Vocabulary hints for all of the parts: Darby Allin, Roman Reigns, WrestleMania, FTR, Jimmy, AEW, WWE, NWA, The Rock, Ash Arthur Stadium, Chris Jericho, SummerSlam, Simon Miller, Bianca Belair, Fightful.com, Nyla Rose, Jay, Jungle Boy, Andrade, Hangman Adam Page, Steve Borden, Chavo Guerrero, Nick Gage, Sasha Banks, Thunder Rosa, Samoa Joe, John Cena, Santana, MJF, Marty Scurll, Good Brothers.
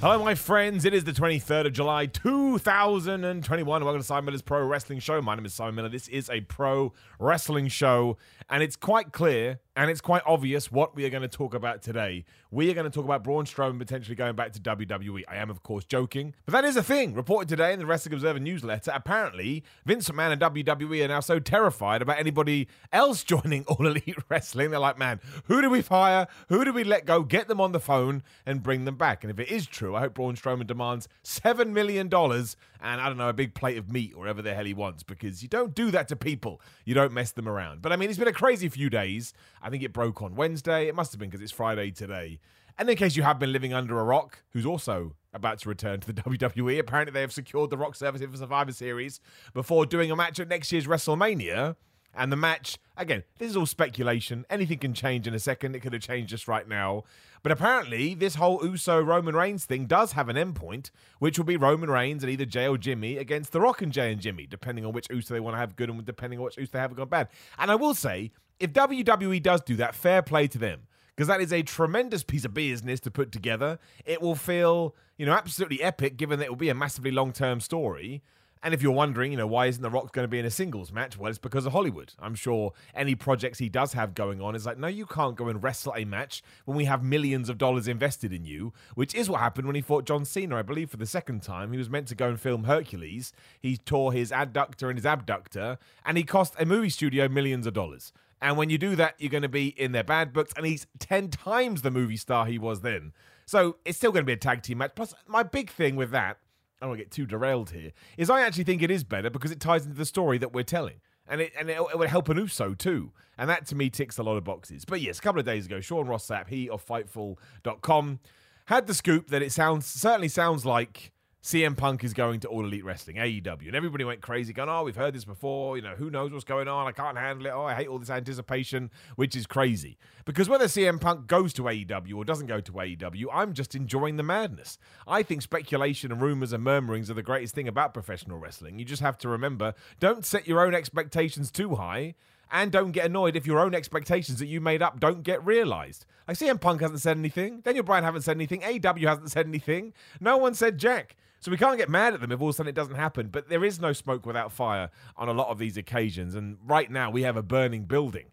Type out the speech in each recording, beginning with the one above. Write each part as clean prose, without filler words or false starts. Hello, my friends. It is the 23rd of July, 2021. Welcome to Simon Miller's Pro Wrestling Show. My name is Simon Miller. This is a pro wrestling show, and it's quite clear and it's quite obvious what we are going to talk about today. We are going to talk about Braun Strowman potentially going back to WWE. I am, of course, joking, but that is a thing. Reported today in the Wrestling Observer newsletter, apparently Vince McMahon and WWE are now so terrified about anybody else joining All Elite Wrestling. They're like, man, who do we fire? Who do we let go? Get them on the phone and bring them back. And if it is true, I hope Braun Strowman demands $7 million and, I don't know, a big plate of meat or whatever the hell he wants, because you don't do that to people. You don't mess them around. But, I mean, it's been a crazy few days. I think it broke on Wednesday. It must have been because it's Friday today. And in case you have been living under a rock, who's also about to return to the WWE, apparently they have secured the Rock service for Survivor Series before doing a match at next year's WrestleMania. And the match, again, this is all speculation. Anything can change in a second. It could have changed just right now. But apparently, this whole Uso-Roman Reigns thing does have an endpoint, which will be Roman Reigns and either Jay or Jimmy against The Rock and Jay and Jimmy, depending on which Uso they want to have good and depending on which Uso they have gone bad. And I will say, if WWE does do that, fair play to them, because that is a tremendous piece of business to put together. It will feel, you know, absolutely epic, given that it will be a massively long-term story. And if you're wondering, you know, why isn't The Rock going to be in a singles match? Well, it's because of Hollywood. I'm sure any projects he does have going on is like, no, you can't go and wrestle a match when we have millions of dollars invested in you, which is what happened when he fought John Cena, I believe, for the second time. He was meant to go and film Hercules. He tore his adductor and his abductor, and he cost a movie studio millions of dollars. And when you do that, you're going to be in their bad books, and he's 10 times the movie star he was then. So it's still going to be a tag team match. Plus, my big thing with that, I don't want to get too derailed here, is I actually think it is better because it ties into the story that we're telling. And it would help an Uso too. And that, to me, ticks a lot of boxes. But yes, a couple of days ago, Sean Rossap, he of Fightful.com, had the scoop that it certainly sounds like CM Punk is going to All Elite Wrestling, AEW. And everybody went crazy, going, oh, we've heard this before. You know, who knows what's going on? I can't handle it. Oh, I hate all this anticipation, which is crazy. Because whether CM Punk goes to AEW or doesn't go to AEW, I'm just enjoying the madness. I think speculation and rumors and murmurings are the greatest thing about professional wrestling. You just have to remember, don't set your own expectations too high, and don't get annoyed if your own expectations that you made up don't get realized. Like, CM Punk hasn't said anything. Daniel Bryan hasn't said anything. AEW hasn't said anything. No one said jack. So we can't get mad at them if all of a sudden it doesn't happen. But there is no smoke without fire on a lot of these occasions. And right now we have a burning building.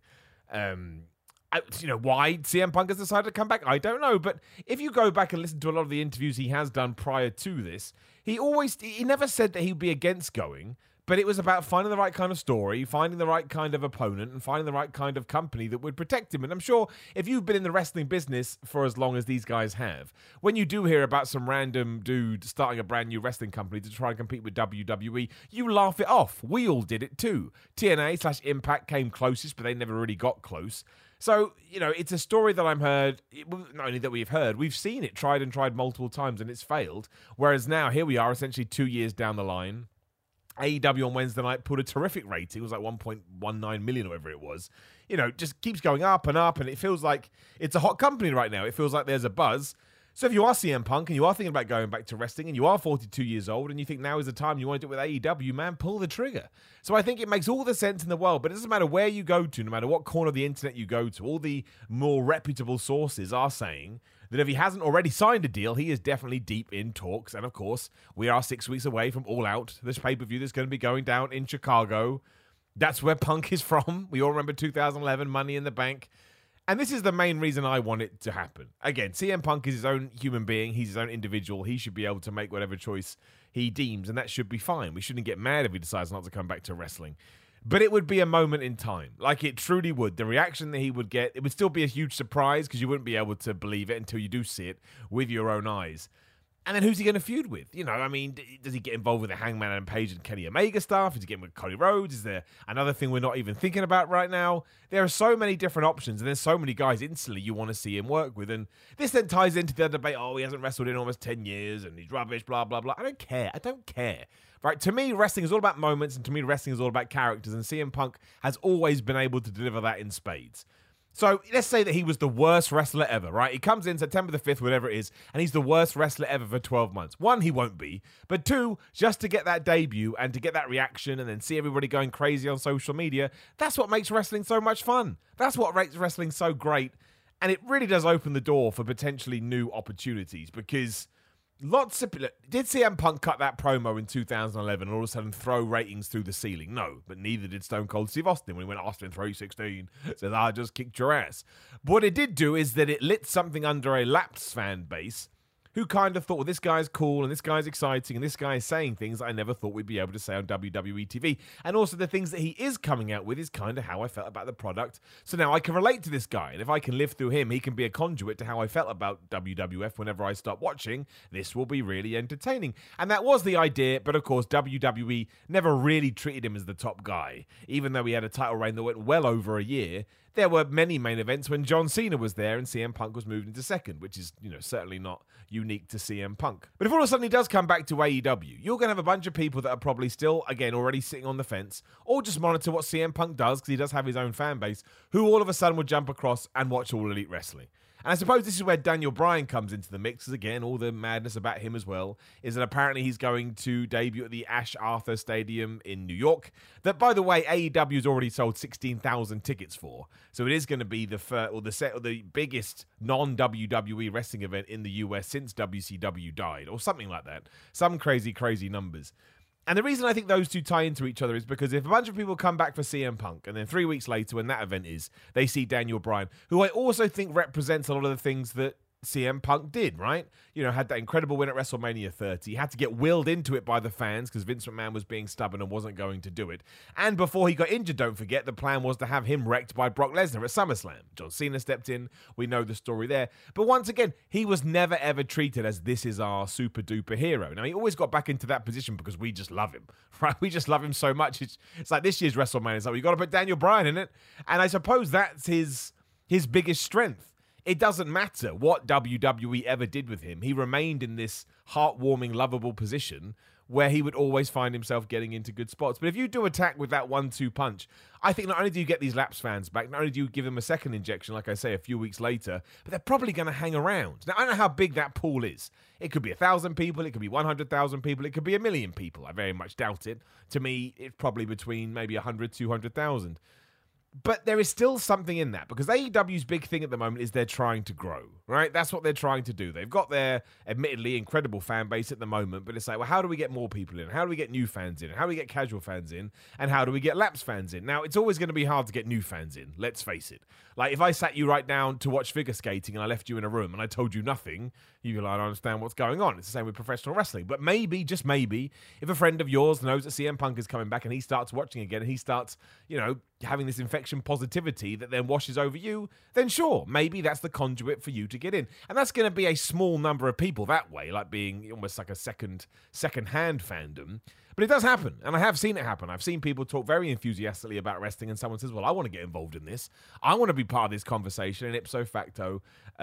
You know, why CM Punk has decided to come back, I don't know. But if you go back and listen to a lot of the interviews he has done prior to this, he never said that he'd be against going. But it was about finding the right kind of story, finding the right kind of opponent, and finding the right kind of company that would protect him. And I'm sure if you've been in the wrestling business for as long as these guys have, when you do hear about some random dude starting a brand new wrestling company to try and compete with WWE, you laugh it off. We all did it too. TNA/Impact came closest, but they never really got close. So, you know, it's a story that not only that we've heard, we've seen it tried and tried multiple times, and it's failed. Whereas now, here we are, essentially 2 years down the line. AEW on Wednesday night put a terrific rating. It was like 1.19 million or whatever it was. You know, just keeps going up and up, and it feels like it's a hot company right now. It feels like there's a buzz. So if you are CM Punk and you are thinking about going back to wrestling and you are 42 years old and you think now is the time you want to do it with AEW, man, pull the trigger. So I think it makes all the sense in the world, but it doesn't matter where you go to, no matter what corner of the internet you go to, all the more reputable sources are saying that if he hasn't already signed a deal, he is definitely deep in talks. And of course, we are 6 weeks away from All Out, this pay-per-view that's going to be going down in Chicago. That's where Punk is from. We all remember 2011, Money in the Bank. And this is the main reason I want it to happen. Again, CM Punk is his own human being. He's his own individual. He should be able to make whatever choice he deems, and that should be fine. We shouldn't get mad if he decides not to come back to wrestling. But it would be a moment in time. Like, it truly would. The reaction that he would get, it would still be a huge surprise because you wouldn't be able to believe it until you do see it with your own eyes. And then who's he going to feud with? You know, I mean, does he get involved with the Hangman Adam Page and Kenny Omega stuff? Is he getting with Cody Rhodes? Is there another thing we're not even thinking about right now? There are so many different options, and there's so many guys instantly you want to see him work with. And this then ties into the debate, oh, he hasn't wrestled in almost 10 years, and he's rubbish, blah, blah, blah. I don't care. right? To me, wrestling is all about moments, and to me, wrestling is all about characters, and CM Punk has always been able to deliver that in spades. So let's say that he was the worst wrestler ever, right? He comes in September the 5th, whatever it is, and he's the worst wrestler ever for 12 months. One, he won't be. But two, just to get that debut and to get that reaction and then see everybody going crazy on social media, that's what makes wrestling so much fun. That's what makes wrestling so great. And it really does open the door for potentially new opportunities because lots of... Did CM Punk cut that promo in 2011 and all of a sudden throw ratings through the ceiling? No, but neither did Stone Cold Steve Austin when he went Austin 316, says, I just kicked your ass. But what it did do is that it lit something under a lapsed fan base who kind of thought, well, this guy's cool and this guy's exciting and this guy's saying things I never thought we'd be able to say on WWE TV. And also the things that he is coming out with is kind of how I felt about the product. So now I can relate to this guy. And if I can live through him, he can be a conduit to how I felt about WWF whenever I stop watching. This will be really entertaining. And that was the idea. But of course, WWE never really treated him as the top guy. Even though he had a title reign that went well over a year, there were many main events when John Cena was there and CM Punk was moved into second, which is, you know, certainly not unique to CM Punk. But if all of a sudden he does come back to AEW, you're going to have a bunch of people that are probably still, again, already sitting on the fence or just monitor what CM Punk does because he does have his own fan base who all of a sudden will jump across and watch All Elite Wrestling. And I suppose this is where Daniel Bryan comes into the mix, because again, all the madness about him as well is that apparently he's going to debut at the Ash Arthur Stadium in New York, that, by the way, AEW's already sold 16,000 tickets for. So it is going to be the biggest non-WWE wrestling event in the US since WCW died, or something like that. Some crazy, crazy numbers. And the reason I think those two tie into each other is because if a bunch of people come back for CM Punk and then 3 weeks later when that event is, they see Daniel Bryan, who I also think represents a lot of the things that CM Punk did, right? You know, had that incredible win at WrestleMania 30, had to get willed into it by the fans because Vince McMahon was being stubborn and wasn't going to do it. And before he got injured, don't forget, the plan was to have him wrecked by Brock Lesnar at SummerSlam. John Cena stepped in. We know the story there. But once again, he was never ever treated as this is our super duper hero. Now, he always got back into that position because we just love him, right? We just love him so much. It's like this year's WrestleMania. It's like, we got to put Daniel Bryan in it. And I suppose that's his biggest strength. It doesn't matter what WWE ever did with him. He remained in this heartwarming, lovable position where he would always find himself getting into good spots. But if you do attack with that 1-2 punch, I think not only do you get these lapsed fans back, not only do you give them a second injection, like I say, a few weeks later, but they're probably going to hang around. Now, I don't know how big that pool is. It could be 1,000 people. It could be 100,000 people. It could be 1 million people. I very much doubt it. To me, it's probably between maybe 100,000, 200,000. But there is still something in that, because AEW's big thing at the moment is they're trying to grow, right? That's what they're trying to do. They've got their admittedly incredible fan base at the moment, but it's like, well, how do we get more people in? How do we get new fans in? How do we get casual fans in? And how do we get lapsed fans in? Now, it's always going to be hard to get new fans in, let's face it. Like, if I sat you right down to watch figure skating and I left you in a room and I told you nothing, you'd be like, I don't understand what's going on. It's the same with professional wrestling. But maybe, just maybe, if a friend of yours knows that CM Punk is coming back and he starts watching again and he starts, you know, having this infection positivity that then washes over you, then sure, maybe that's the conduit for you to get in. And that's going to be a small number of people that way, like being almost like a second-hand fandom. But it does happen, and I have seen it happen. I've seen people talk very enthusiastically about wrestling, and someone says, well, I want to get involved in this. I want to be part of this conversation, and ipso facto,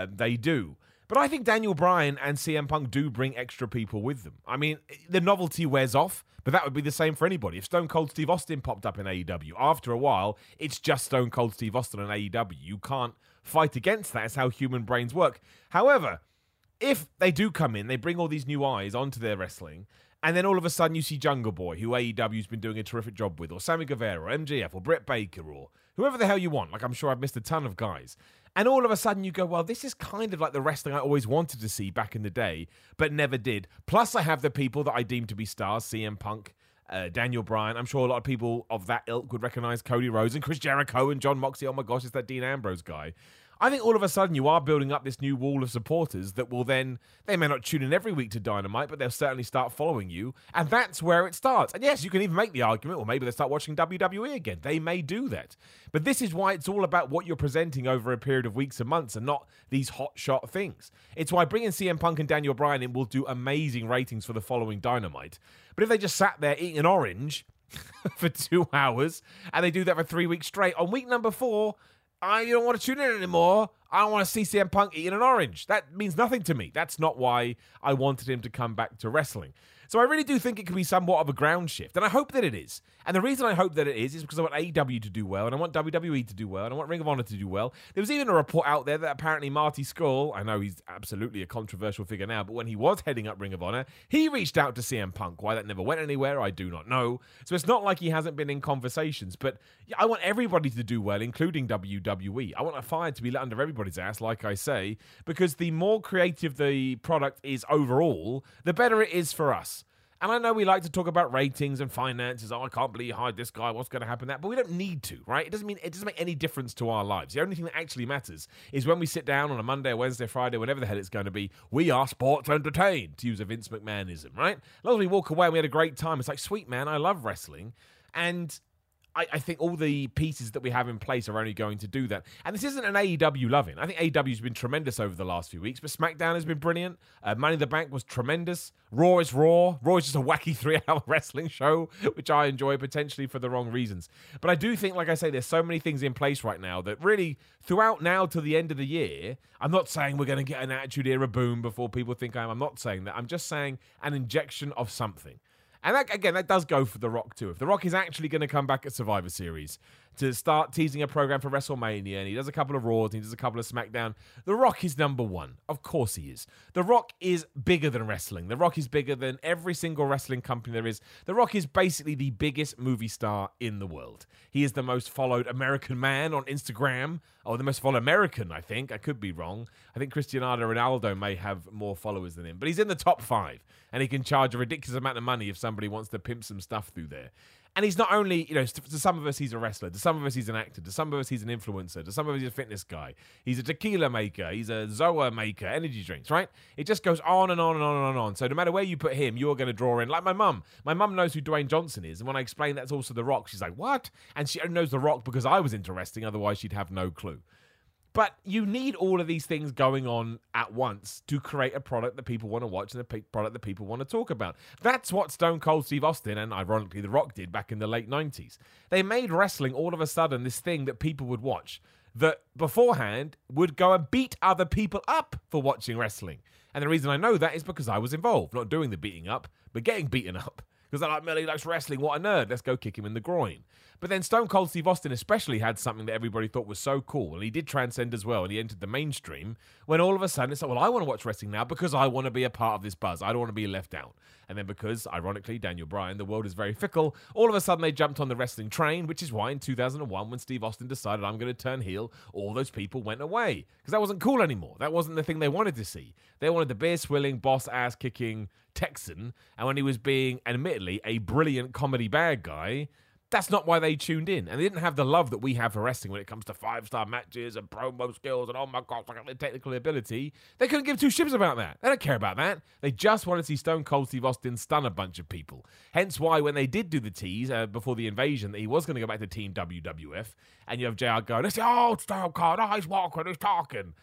they do. But I think Daniel Bryan and CM Punk do bring extra people with them. I mean, the novelty wears off, but that would be the same for anybody. If Stone Cold Steve Austin popped up in AEW, after a while, it's just Stone Cold Steve Austin and AEW. You can't fight against that. It's how human brains work. However, if they do come in, they bring all these new eyes onto their wrestling, and then all of a sudden you see Jungle Boy, who AEW's been doing a terrific job with, or Sammy Guevara, or MJF, or Britt Baker, or whoever the hell you want. Like, I'm sure I've missed a ton of guys. And all of a sudden you go, well, this is kind of like the wrestling I always wanted to see back in the day, but never did. Plus I have the people that I deem to be stars, CM Punk, Daniel Bryan. I'm sure a lot of people of that ilk would recognize Cody Rhodes and Chris Jericho and John Moxley. Oh my gosh, it's that Dean Ambrose guy. I think all of a sudden you are building up this new wall of supporters that will then, they may not tune in every week to Dynamite, but they'll certainly start following you. And that's where it starts. And yes, you can even make the argument, well, maybe they'll start watching WWE again. They may do that. But this is why it's all about what you're presenting over a period of weeks and months and not these hotshot things. It's why bringing CM Punk and Daniel Bryan in will do amazing ratings for the following Dynamite. But if they just sat there eating an orange for 2 hours and they do that for 3 weeks straight, on week number 4... I don't want to tune in anymore. I don't want to see CM Punk eating an orange. That means nothing to me. That's not why I wanted him to come back to wrestling. So I really do think it could be somewhat of a ground shift, and I hope that it is. And the reason I hope that it is because I want AEW to do well, and I want WWE to do well, and I want Ring of Honor to do well. There was even a report out there that apparently Marty Scurll, I know he's absolutely a controversial figure now, but when he was heading up Ring of Honor, he reached out to CM Punk. Why that never went anywhere, I do not know. So it's not like he hasn't been in conversations, but I want everybody to do well, including WWE. I want a fire to be lit under everybody's ass, like I say, because the more creative the product is overall, the better it is for us. And I know we like to talk about ratings and finances. Oh, I can't believe you hired this guy. What's going to happen? But we don't need to, right? It doesn't make any difference to our lives. The only thing that actually matters is when we sit down on a Monday, Wednesday, Friday, whenever the hell it's going to be, we are sports entertained, to use a Vince McMahonism, right? As long as we walk away and we had a great time, it's like, sweet man, I love wrestling. And I think all the pieces that we have in place are only going to do that. And this isn't an AEW loving. I think AEW's been tremendous over the last few weeks, but SmackDown has been brilliant. Money in the Bank was tremendous. Raw is Raw. Raw is just a wacky 3-hour wrestling show, which I enjoy potentially for the wrong reasons. But I do think, like I say, there's so many things in place right now that really, throughout now to the end of the year, I'm not saying we're going to get an Attitude Era boom before people think I am. I'm not saying that. I'm just saying an injection of something. And that, again, that does go for The Rock too. If The Rock is actually going to come back at Survivor Series to start teasing a program for WrestleMania, and he does a couple of Raws, and he does a couple of SmackDown, The Rock is number one. Of course he is. The Rock is bigger than wrestling. The Rock is bigger than every single wrestling company there is. The Rock is basically the biggest movie star in the world. He is the most followed American man on Instagram, or the most followed American, I think. I could be wrong. I think Cristiano Ronaldo may have more followers than him, but he's in the top 5, and he can charge a ridiculous amount of money if somebody wants to pimp some stuff through there. And he's not only, you know, to some of us, he's a wrestler. To some of us, he's an actor. To some of us, he's an influencer. To some of us, he's a fitness guy. He's a tequila maker. He's a Zoa maker. Energy drinks, right? It just goes on and on and on and on. So no matter where you put him, you're going to draw in. Like my mum. My mum knows who Dwayne Johnson is. And when I explain that's also The Rock, she's like, what? And she only knows The Rock because I was interesting. Otherwise, she'd have no clue. But you need all of these things going on at once to create a product that people want to watch and a product that people want to talk about. That's what Stone Cold Steve Austin and, ironically, The Rock did back in the late 90s. They made wrestling all of a sudden this thing that people would watch that beforehand would go and beat other people up for watching wrestling. And the reason I know that is because I was involved, not doing the beating up, but getting beaten up. Because they're like, Millie likes wrestling, what a nerd, let's go kick him in the groin. But then Stone Cold Steve Austin especially had something that everybody thought was so cool, and he did transcend as well, and he entered the mainstream, when all of a sudden it's like, well, I want to watch wrestling now because I want to be a part of this buzz, I don't want to be left out. And then because, ironically, Daniel Bryan, the world is very fickle, all of a sudden they jumped on the wrestling train, which is why in 2001, when Steve Austin decided I'm going to turn heel, all those people went away. Because that wasn't cool anymore, that wasn't the thing they wanted to see. They wanted the beer-swilling, boss-ass-kicking Texan, and when he was being, admittedly, a brilliant comedy bad guy, that's not why they tuned in. And they didn't have the love that we have for wrestling when it comes to 5-star matches and promo skills and, oh my God, the technical ability. They couldn't give two shits about that. They don't care about that. They just wanted to see Stone Cold Steve Austin stun a bunch of people. Hence why when they did do the tease before the invasion that he was going to go back to Team WWF, and you have JR going, it's the old Stone Cold, oh, he's walking, he's talking.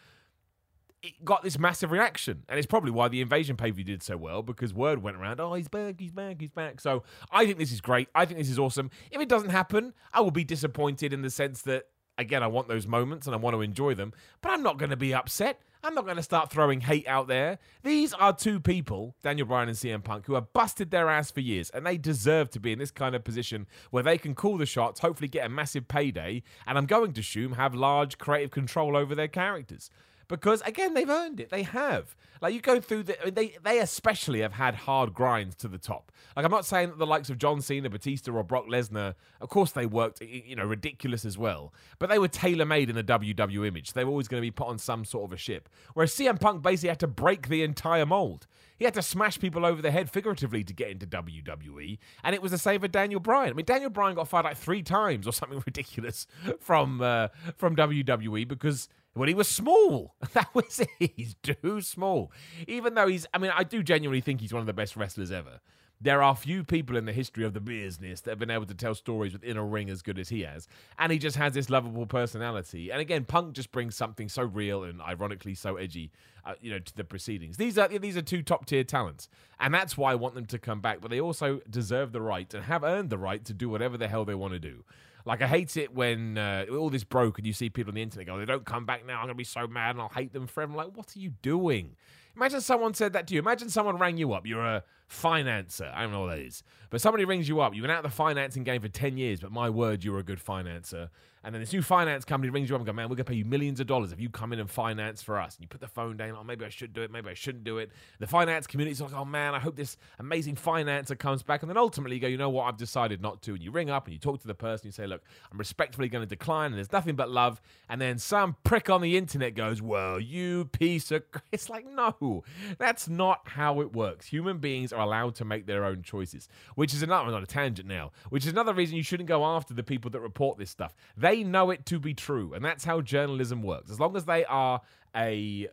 It got this massive reaction, and it's probably why the Invasion pay-per-view did so well, because word went around, oh, he's back, he's back, he's back. So I think this is great. I think this is awesome. If it doesn't happen, I will be disappointed in the sense that, again, I want those moments and I want to enjoy them, but I'm not going to be upset. I'm not going to start throwing hate out there. These are two people, Daniel Bryan and CM Punk, who have busted their ass for years, and they deserve to be in this kind of position where they can call the shots, hopefully get a massive payday, and I'm going to assume have large creative control over their characters. Because, again, they've earned it. They have. Like, you go through the... They especially have had hard grinds to the top. Like, I'm not saying that the likes of John Cena, Batista, or Brock Lesnar, of course they worked, you know, ridiculous as well. But they were tailor-made in the WW image. They were always going to be put on some sort of a ship. Whereas CM Punk basically had to break the entire mold. He had to smash people over the head figuratively to get into WWE. And it was the same for Daniel Bryan. I mean, Daniel Bryan got fired like 3 times or something ridiculous from WWE because... Well, he was small. That was it. He's too small. Even though he's... I mean, I do genuinely think he's one of the best wrestlers ever. There are few people in the history of the business that have been able to tell stories within a ring as good as he has. And he just has this lovable personality. And again, Punk just brings something so real and ironically so edgy, you know, to the proceedings. These are two top-tier talents. And that's why I want them to come back. But they also deserve the right and have earned the right to do whatever the hell they want to do. Like, I hate it when all this broke and you see people on the internet go, they don't come back now, I'm going to be so mad and I'll hate them forever. I'm like, what are you doing? Imagine someone said that to you. Imagine someone rang you up. You're a financer. I don't know what that is. But somebody rings you up. You've been out of the financing game for 10 years, but my word, you're a good financer. And then this new finance company rings you up and goes, man, we're going to pay you millions of dollars if you come in and finance for us. And you put the phone down, oh, maybe I should do it, maybe I shouldn't do it. The finance community's like, oh, man, I hope this amazing financer comes back. And then ultimately you go, you know what, I've decided not to. And you ring up and you talk to the person, you say, look, I'm respectfully going to decline, and there's nothing but love. And then some prick on the internet goes, well, you piece of... It's like, no, that's not how it works. Human beings are allowed to make their own choices, which is another... I'm on a tangent now, which is another reason you shouldn't go after the people that report this stuff. They know it to be true, and that's how journalism works. As long as they are a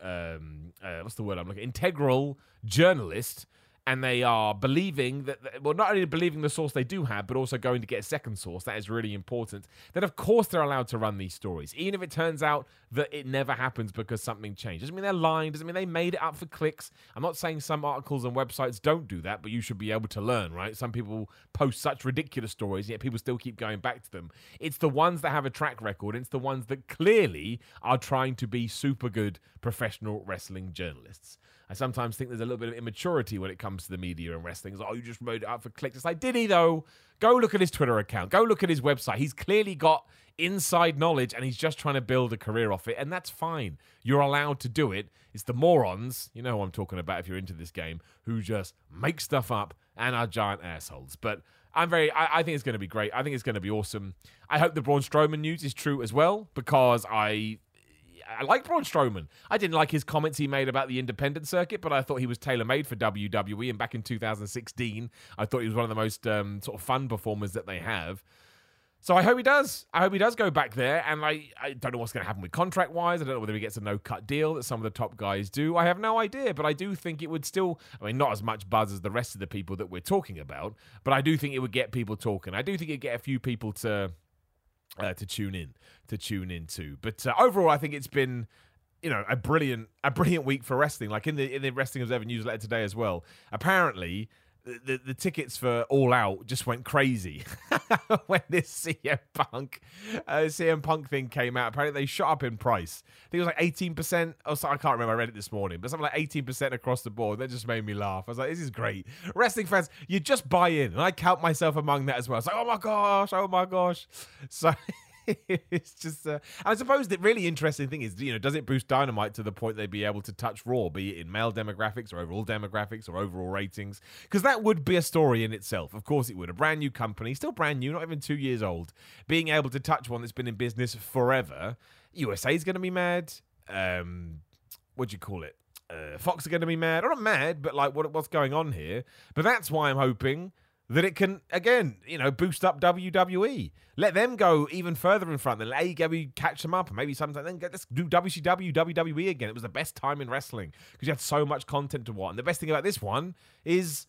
integral journalist, and they are believing that, well, not only believing the source they do have, but also going to get a second source, that is really important, then of course they're allowed to run these stories, even if it turns out that it never happens because something changed. Doesn't mean they're lying, doesn't mean they made it up for clicks. I'm not saying some articles and websites don't do that, but you should be able to learn, right? Some people post such ridiculous stories, yet people still keep going back to them. It's the ones that have a track record, it's the ones that clearly are trying to be super good professional wrestling journalists. I sometimes think there's a little bit of immaturity when it comes to the media and wrestling. It's like, oh, you just made it up for clicks. It's like, did he though? Go look at his Twitter account. Go look at his website. He's clearly got inside knowledge and he's just trying to build a career off it. And that's fine. You're allowed to do it. It's the morons, you know who I'm talking about if you're into this game, who just make stuff up and are giant assholes. But I think it's going to be great. I think it's going to be awesome. I hope the Braun Strowman news is true as well, because I like Braun Strowman. I didn't like his comments he made about the independent circuit, but I thought he was tailor-made for WWE, and back in 2016, I thought he was one of the most sort of fun performers that they have. So I hope he does. I hope he does go back there, and I don't know what's going to happen with contract-wise. I don't know whether he gets a no-cut deal that some of the top guys do. I have no idea, but I do think it would still... I mean, not as much buzz as the rest of the people that we're talking about, but I do think it would get people talking. I do think it would get a few people to tune in to. But overall, I think it's been, you know, a brilliant week for wrestling. Like in the Wrestling Observer newsletter today as well, apparently the tickets for All Out just went crazy when this CM Punk thing came out. Apparently they shot up in price. I think it was like 18%. Oh, sorry, I can't remember. I read it this morning, but something like 18% across the board. That just made me laugh. I was like, this is great. Wrestling fans, you just buy in. And I count myself among that as well. It's like, oh my gosh. So... it's just, I suppose the really interesting thing is, you know, does it boost Dynamite to the point they'd be able to touch Raw, be it in male demographics or overall demographics or overall ratings? Because that would be a story in itself. Of course it would. A brand new company, still brand new, not even 2 years old, being able to touch one that's been in business forever. USA's going to be mad. Fox are going to be mad. Or not mad, but like what's going on here? But that's why I'm hoping that it can, again, you know, boost up WWE. Let them go even further in front. Then let AEW catch them up. And maybe sometime then let's do WCW, WWE again. It was the best time in wrestling because you had so much content to watch. And the best thing about this one is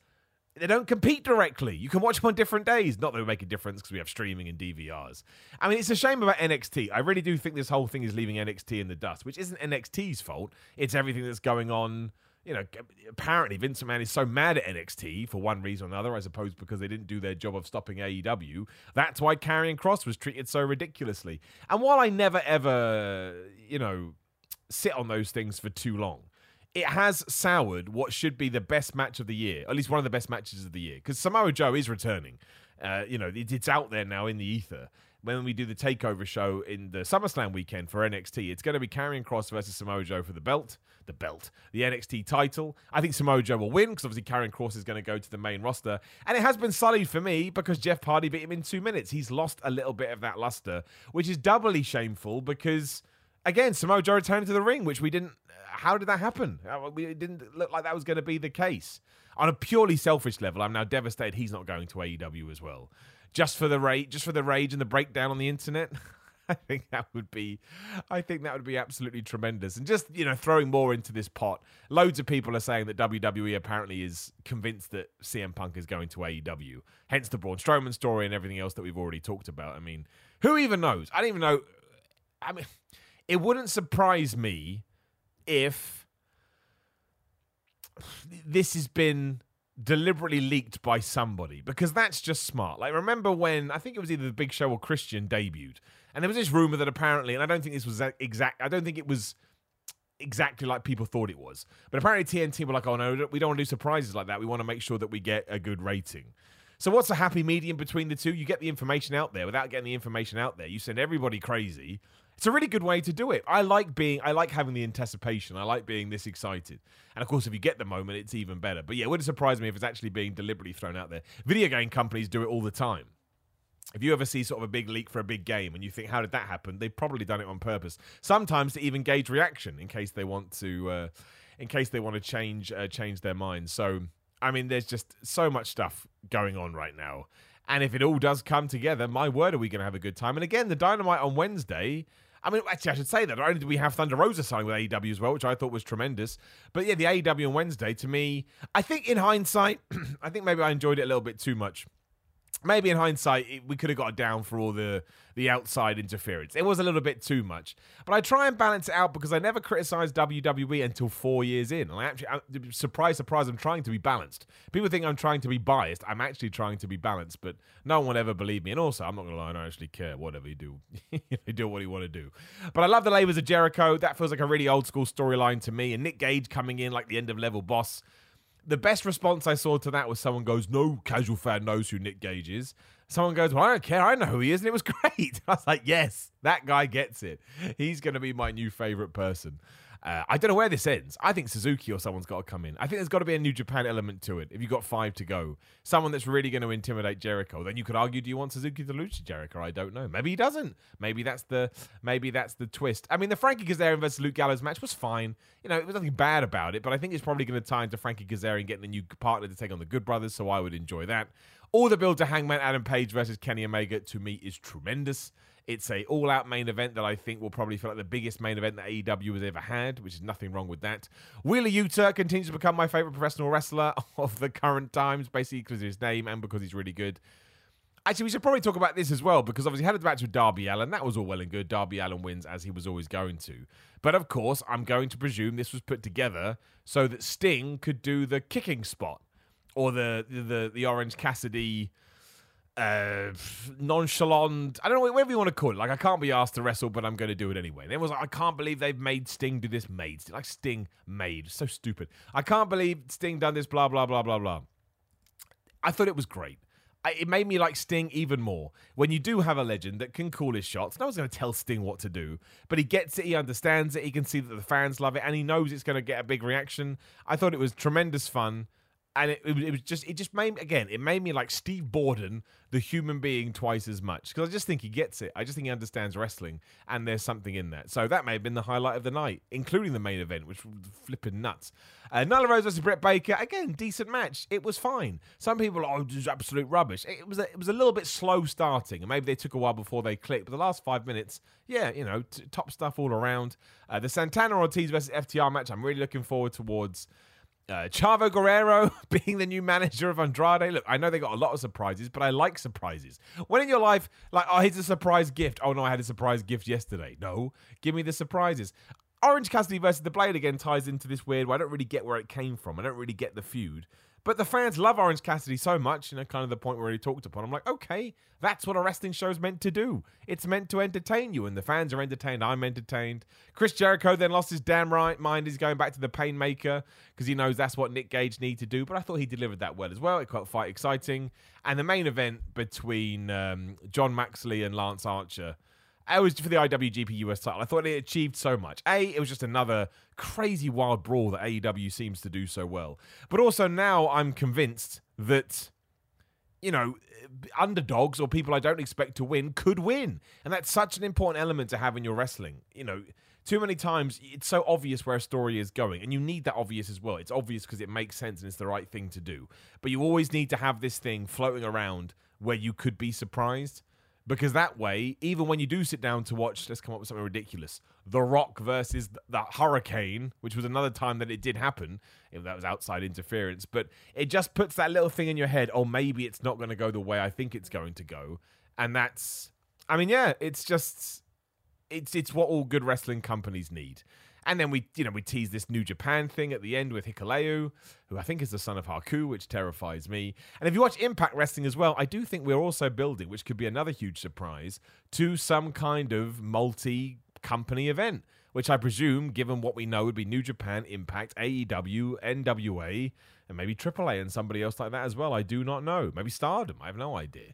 they don't compete directly. You can watch them on different days. Not that it would make a difference because we have streaming and DVRs. I mean, it's a shame about NXT. I really do think this whole thing is leaving NXT in the dust, which isn't NXT's fault. It's everything that's going on. You know, apparently Vince McMahon is so mad at NXT for one reason or another, I suppose, because they didn't do their job of stopping AEW. That's why Karrion Kross was treated so ridiculously. And while I never ever, you know, sit on those things for too long, it has soured what should be the best match of the year, at least one of the best matches of the year, because Samoa Joe is returning. You know, it's out there now in the ether. When we do the takeover show in the SummerSlam weekend for NXT, it's going to be Karrion Kross versus Samoa Joe for the belt, the NXT title. I think Samoa Joe will win because obviously Karrion Kross is going to go to the main roster. And it has been sullied for me because Jeff Hardy beat him in 2 minutes. He's lost a little bit of that luster, which is doubly shameful because, again, Samoa Joe returned to the ring, which we didn't... How did that happen? It didn't look like that was going to be the case. On a purely selfish level, I'm now devastated he's not going to AEW as well. Just for the rage and the breakdown on the internet. I think that would be absolutely tremendous. And just, you know, throwing more into this pot. Loads of people are saying that WWE apparently is convinced that CM Punk is going to AEW. Hence the Braun Strowman story and everything else that we've already talked about. I mean, who even knows? I don't even know. I mean, it wouldn't surprise me if this has been deliberately leaked by somebody, because that's just smart. Like, remember when I think it was either The Big Show or Christian debuted, and there was this rumor that apparently, and I don't think this was exact, I don't think it was exactly like people thought it was. But apparently TNT were like, oh no, we don't want to do surprises like that. We want to make sure that we get a good rating. So what's the happy medium between the two? You get the information out there without getting the information out there. You send everybody crazy. It's a really good way to do it. I like having the anticipation. I like being this excited. And of course, if you get the moment, it's even better. But yeah, it wouldn't surprise me if it's actually being deliberately thrown out there. Video game companies do it all the time. If you ever see sort of a big leak for a big game and you think, how did that happen? They've probably done it on purpose. Sometimes to even gauge reaction in case they want to, change their minds. So, I mean, there's just so much stuff going on right now. And if it all does come together, my word, are we going to have a good time. And again, the Dynamite on Wednesday, I mean, actually, I should say that. Not only do we have Thunder Rosa signing with AEW as well, which I thought was tremendous. But yeah, the AEW on Wednesday, to me, I think in hindsight, I think maybe I enjoyed it a little bit too much. Maybe in hindsight, we could have got it down for all the outside interference. It was a little bit too much. But I try and balance it out because I never criticized WWE until 4 years in. And I actually, surprise, surprise, I'm trying to be balanced. People think I'm trying to be biased. I'm actually trying to be balanced, but no one will ever believe me. And also, I'm not going to lie, I don't actually care. Whatever you do, you do what you want to do. But I love the Labors of Jericho. That feels like a really old school storyline to me. And Nick Gage coming in like the end of Level Boss. The best response I saw to that was someone goes, no casual fan knows who Nick Gage is. Someone goes, well, I don't care. I know who he is. And it was great. I was like, yes, that guy gets it. He's going to be my new favorite person. I don't know where this ends. I think Suzuki or someone's got to come in. I think there's got to be a New Japan element to it. If you've got 5 to go, someone that's really going to intimidate Jericho, then you could argue, do you want Suzuki to lose to Jericho? I don't know. Maybe he doesn't. Maybe that's the twist. I mean, the Frankie Kazarian versus Luke Gallows match was fine. You know, it was nothing bad about it, but I think it's probably going to tie into Frankie Kazarian getting a new partner to take on the Good Brothers, so I would enjoy that. All the build to Hangman Adam Page versus Kenny Omega to me is tremendous. It's a all-out main event that I think will probably feel like the biggest main event that AEW has ever had, which is nothing wrong with that. Wheeler Yuta continues to become my favorite professional wrestler of the current times, basically because of his name and because he's really good. Actually, we should probably talk about this as well, because obviously he had a match with Darby Allin. That was all well and good. Darby Allin wins, as he was always going to. But of course, I'm going to presume this was put together so that Sting could do the kicking spot or the Orange Cassidy... nonchalant, I don't know, whatever you want to call it. Like, I can't be asked to wrestle, but I'm going to do it anyway. And it was like, I can't believe they've made Sting do this. Sting made. So stupid. I can't believe Sting done this, blah, blah, blah, blah, blah. I thought it was great. It made me like Sting even more. When you do have a legend that can call his shots, no one's going to tell Sting what to do, but he gets it, he understands it, he can see that the fans love it, and he knows it's going to get a big reaction. I thought it was tremendous fun. And it just made me like Steve Borden, the human being, twice as much. Because I just think he gets it. I just think he understands wrestling. And there's something in that. So that may have been the highlight of the night, including the main event, which was flipping nuts. Nyla Rose versus Britt Baker. Again, decent match. It was fine. Some people are just absolute rubbish. It was a little bit slow starting. And maybe they took a while before they clicked. But the last 5 minutes, yeah, you know, top stuff all around. The Santana Ortiz versus FTR match, I'm really looking forward towards... Chavo Guerrero being the new manager of Andrade. Look, I know they got a lot of surprises, but I like surprises. When in your life, like, oh, here's a surprise gift. Oh, no, I had a surprise gift yesterday. No, give me the surprises. Orange Cassidy versus The Blade again ties into this weird way. I don't really get where it came from. I don't really get the feud. But the fans love Orange Cassidy so much, you know, kind of the point where he talked upon. I'm like, okay, that's what a wrestling show's meant to do. It's meant to entertain you, and the fans are entertained. I'm entertained. Chris Jericho then lost his damn right mind. He's going back to the pain maker because he knows that's what Nick Gage needs to do. But I thought he delivered that well as well. It got quite exciting. And the main event between John Moxley and Lance Archer, it was for the IWGP US title. I thought it achieved so much. It was just another crazy wild brawl that AEW seems to do so well. But also now I'm convinced that, you know, underdogs or people I don't expect to win could win. And that's such an important element to have in your wrestling. You know, too many times it's so obvious where a story is going. And you need that obvious as well. It's obvious because it makes sense and it's the right thing to do. But you always need to have this thing floating around where you could be surprised. Because that way, even when you do sit down to watch, let's come up with something ridiculous, The Rock versus the Hurricane, which was another time that it did happen, if that was outside interference, but it just puts that little thing in your head, oh, maybe it's not going to go the way I think it's going to go. And that's, I mean, yeah, it's just, it's what all good wrestling companies need. And then we tease this New Japan thing at the end with Hikuleo, who I think is the son of Haku, which terrifies me. And if you watch Impact Wrestling as well, I do think we're also building, which could be another huge surprise, to some kind of multi company event, which I presume, given what we know, would be New Japan, Impact, AEW, NWA, and maybe AAA and somebody else like that as well. I do not know. Maybe Stardom. I have no idea.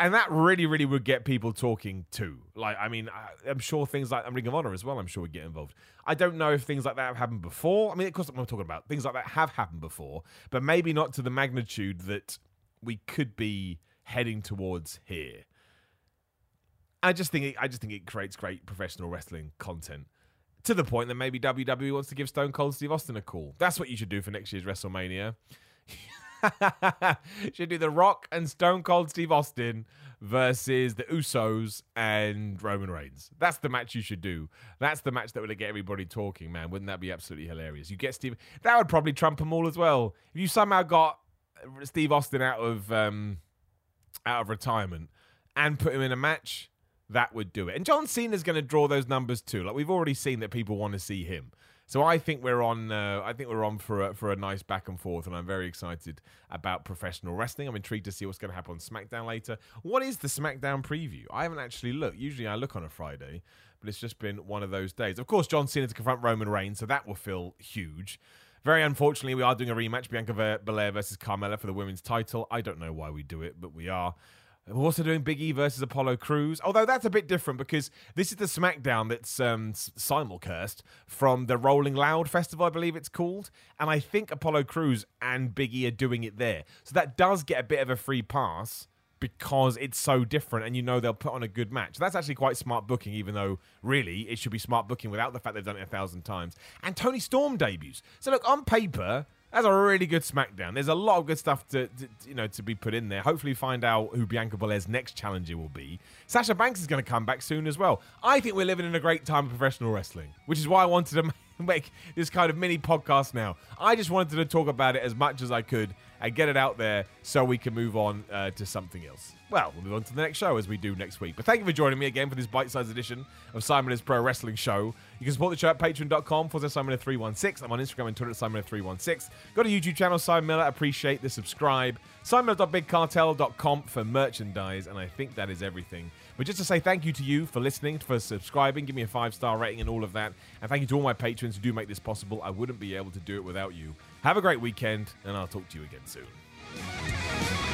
And that really, really would get people talking too. Like, I mean, I'm sure things like Ring of Honor as well, I'm sure would get involved. I don't know if things like that have happened before. I mean, of course, I'm not talking about things like that have happened before, but maybe not to the magnitude that we could be heading towards here. I just think it creates great professional wrestling content, to the point that maybe WWE wants to give Stone Cold Steve Austin a call. That's what you should do for next year's WrestleMania. Should do The Rock and Stone Cold Steve Austin versus the Usos and Roman Reigns. That's the match you should do. That's the match that would get everybody talking, man. Wouldn't that be absolutely hilarious? You get Steve... That would probably trump them all as well. If you somehow got Steve Austin out of retirement and put him in a match, that would do it. And John Cena's going to draw those numbers too. Like, we've already seen that people want to see him. So I think we're on. I think we're on for a nice back and forth, and I'm very excited about professional wrestling. I'm intrigued to see what's going to happen on SmackDown later. What is the SmackDown preview? I haven't actually looked. Usually I look on a Friday, but it's just been one of those days. Of course, John Cena to confront Roman Reigns, so that will feel huge. Very unfortunately, we are doing a rematch: Bianca Belair versus Carmella for the women's title. I don't know why we do it, but we are. We're also doing Big E versus Apollo Crews, although that's a bit different because this is the SmackDown that's simulcast from the Rolling Loud Festival, I believe it's called, and I think Apollo Crews and Big E are doing it there. So that does get a bit of a free pass because it's so different and you know they'll put on a good match. So that's actually quite smart booking, even though really it should be smart booking without the fact they've done it 1,000 times. And Tony Storm debuts. So look, on paper... That's a really good SmackDown. There's a lot of good stuff to be put in there. Hopefully find out who Bianca Belair's next challenger will be. Sasha Banks is going to come back soon as well. I think we're living in a great time of professional wrestling, which is why I wanted to make this kind of mini podcast now. I just wanted to talk about it as much as I could and get it out there so we can move on to something else. Well, we'll move on to the next show as we do next week. But thank you for joining me again for this bite-sized edition of Simon is Pro Wrestling Show. You can support the show at patreon.com/SimonMiller316. I'm on Instagram and Twitter at SimonMiller316. Go to YouTube channel, Simon Miller. Appreciate the subscribe. SimonMiller.BigCartel.com for merchandise. And I think that is everything. But just to say thank you to you for listening, for subscribing. Give me a 5-star rating and all of that. And thank you to all my patrons who do make this possible. I wouldn't be able to do it without you. Have a great weekend, and I'll talk to you again soon.